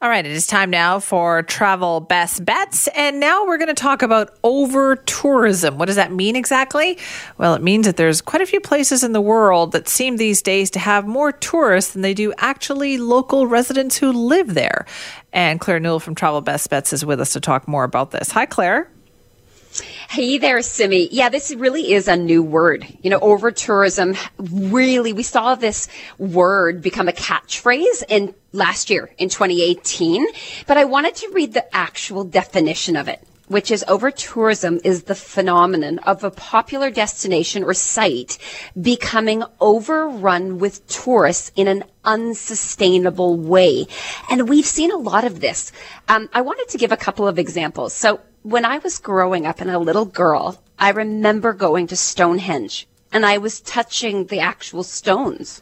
All right, it is time now for Travel Best Bets. And now we're going to talk about over-tourism. What does that mean exactly? Well, it means that there's quite a few places in the world that seem these days to have more tourists than they do actually local residents who live there. And Claire Newell from Travel Best Bets is with us to talk more about this. Hi, Claire. Hey there, Simi. Yeah, this really is a new word. You know, over-tourism, really, we saw this word become a catchphrase in last year, in 2018. But I wanted to read the actual definition of it, which is over-tourism is the phenomenon of a popular destination or site becoming overrun with tourists in an unsustainable way. And we've seen a lot of this. I wanted to give a couple of examples. So when I was growing up and a little girl, I remember going to Stonehenge and I was touching the actual stones.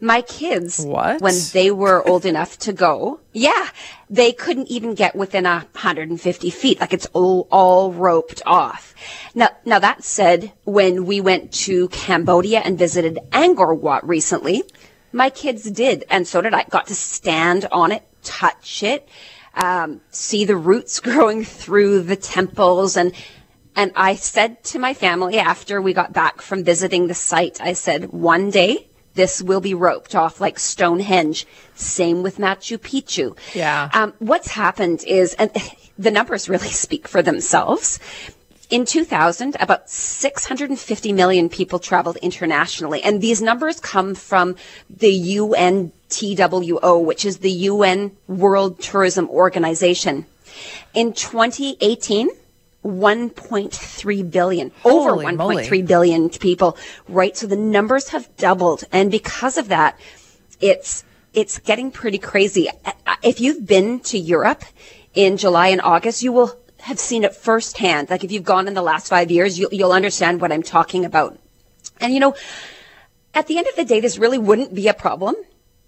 My kids, when they were old enough to go, they couldn't even get within 150 feet. Like, it's all roped off. Now that said, when we went to Cambodia and visited Angkor Wat recently, my kids did, and so did I. Got to stand on it, touch it, see the roots growing through the temples. And I said to my family after we got back from visiting the site, I said, one day, this will be roped off like Stonehenge. Same with Machu Picchu. Yeah. What's happened is, and the numbers really speak for themselves. In 2000, about 650 million people traveled internationally. And these numbers come from the UNWTO, which is the UN World Tourism Organization. In 2018, 1.3 billion, over 1.3 billion people, right? So the numbers have doubled. And because of that, it's getting pretty crazy. If you've been to Europe in July and August, you will have seen it firsthand. Like, if you've gone in the last 5 years, you'll understand what I'm talking about. And, you know, at the end of the day, this really wouldn't be a problem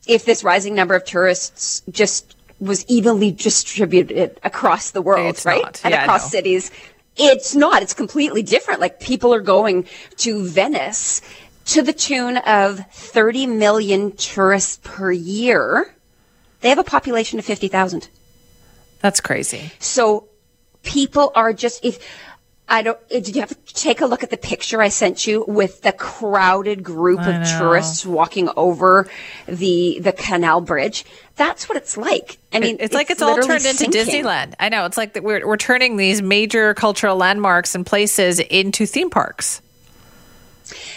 if this rising number of tourists just was evenly distributed across the world, right? And across cities. It's not. It's completely different. Like, people are going to Venice to the tune of 30 million tourists per year. They have a population of 50,000. That's crazy. So people are just, did you have to take a look at the picture I sent you with the crowded group of tourists walking over the canal bridge? That's what it's like. I mean, it's like it's all turned into Disneyland. I know. It's like that we're turning these major cultural landmarks and places into theme parks.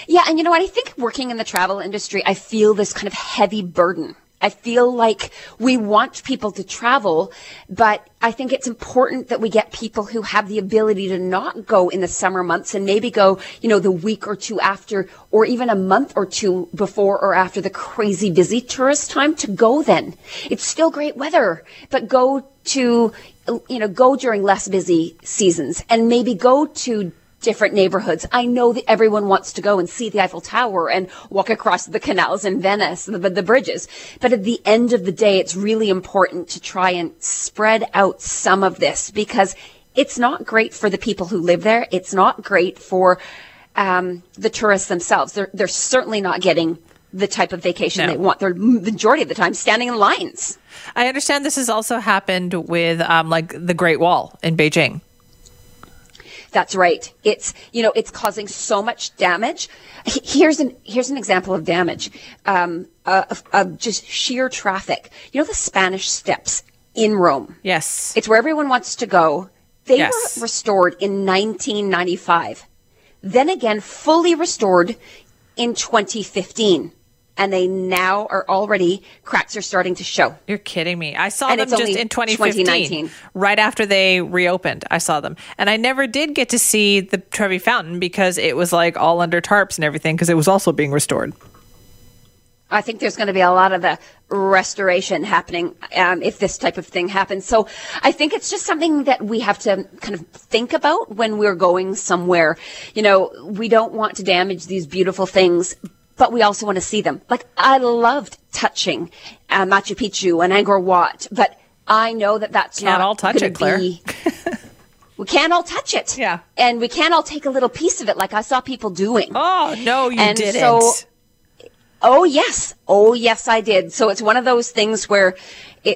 Yeah. And you know what? I think working in the travel industry, I feel this kind of heavy burden. I feel like we want people to travel, but I think it's important that we get people who have the ability to not go in the summer months and maybe go, you know, the week or two after, or even a month or two before or after the crazy busy tourist time to go then. It's still great weather, but go to, you know, go during less busy seasons and maybe go to different neighborhoods. I know that everyone wants to go and see the Eiffel Tower and walk across the canals in Venice, the bridges. But at the end of the day, it's really important to try and spread out some of this because it's not great for the people who live there. It's not great for the tourists themselves. They're certainly not getting the type of vacation they want. They're the majority of the time standing in lines. I understand this has also happened with like the Great Wall in Beijing. That's right. It's, you know, it's causing so much damage. Here's an example of damage, of just sheer traffic. You know, the Spanish Steps in Rome. Yes. It's where everyone wants to go. They were restored in 1995. Then again, fully restored in 2015. And they now are already, cracks are starting to show. You're kidding me. I saw them just in 2019, right after they reopened. I saw them. And I never did get to see the Trevi Fountain because it was like all under tarps and everything because it was also being restored. I think there's going to be a lot of the restoration happening if this type of thing happens. So I think it's just something that we have to kind of think about when we're going somewhere. You know, we don't want to damage these beautiful things, but we also want to see them. Like, I loved touching Machu Picchu and Angkor Wat, but I know that that's not all touch it, Claire. we can't all touch it. Yeah. And we can't all take a little piece of it like I saw people doing. Oh, no, you and didn't. So, oh, yes. Oh, yes, I did. So it's one of those things where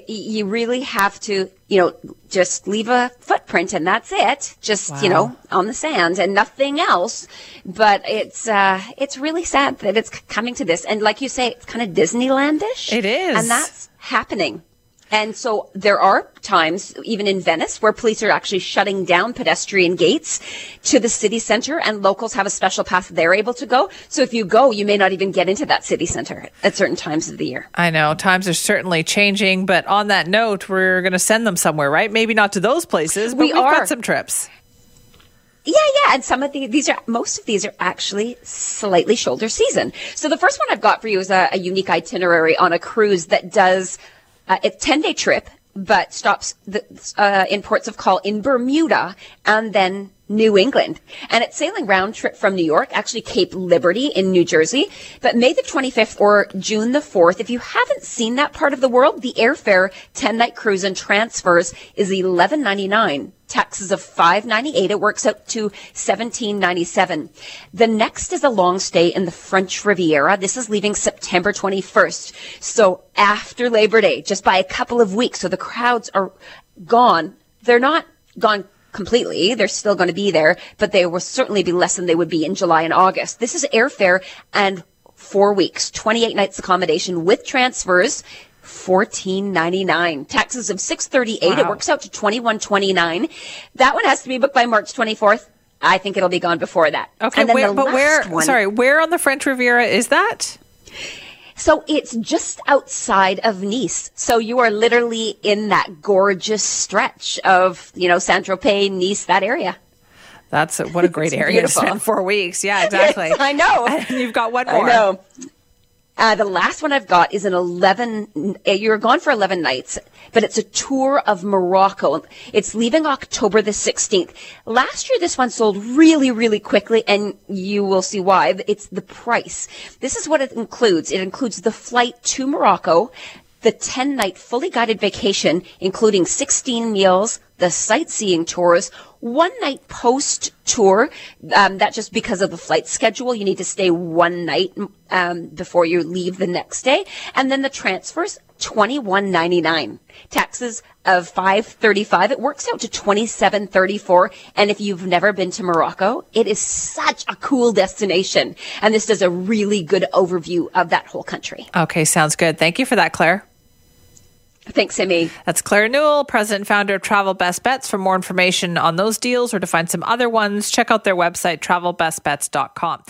you really have to, just leave a footprint and that's it. Just, wow. On the sand and nothing else. But it's really sad that it's coming to this. And like you say, it's kind of Disneylandish. It is. And that's happening. And so there are times, even in Venice, where police are actually shutting down pedestrian gates to the city center, and locals have a special path they're able to go. So if you go, you may not even get into that city center at certain times of the year. I know. Times are certainly changing. But on that note, we're going to send them somewhere, right? Maybe not to those places, but we've got some trips. Yeah. And some of most of these are actually slightly shoulder season. So the first one I've got for you is a unique itinerary on a cruise that does... it's a 10-day trip, but stops in ports of call in Bermuda and then New England. And it's sailing round trip from New York, actually Cape Liberty in New Jersey. But May the 25th or June the 4th, if you haven't seen that part of the world, the airfare, 10-night cruise and transfers is $11.99. Taxes of $5.98. It works out to $17.97. The next is a long stay in the French Riviera. This is leaving September 21st. So after Labor Day, just by a couple of weeks. So the crowds are gone. They're not gone completely. They're still going to be there, but they will certainly be less than they would be in July and August. This is airfare and 4 weeks, 28 nights accommodation with transfers. $14.99. Taxes of $6.38. Wow. It works out to $21.29. That one has to be booked by March 24th. I think it'll be gone before that. Okay, and then where on the French Riviera is that? So it's just outside of Nice. So you are literally in that gorgeous stretch of, Saint-Tropez, Nice, that area. That's what a great area to spend 4 weeks. Yeah, exactly. Yes, I know. And you've got one more. I know. The last one I've got is an 11, you're gone for 11 nights, but it's a tour of Morocco. It's leaving October the 16th. Last year, this one sold really, really quickly, and you will see why. It's the price. This is what it includes. It includes the flight to Morocco, the 10-night fully guided vacation, including 16 meals, the sightseeing tours, one-night post-tour. That just because of the flight schedule, you need to stay one night before you leave the next day. And then the transfers, $21.99. Taxes of $5.35. It works out to $27.34. And if you've never been to Morocco, it is such a cool destination. And this does a really good overview of that whole country. Okay, sounds good. Thank you for that, Claire. Thanks, Simi. That's Claire Newell, president and founder of Travel Best Bets. For more information on those deals or to find some other ones, check out their website, travelbestbets.com.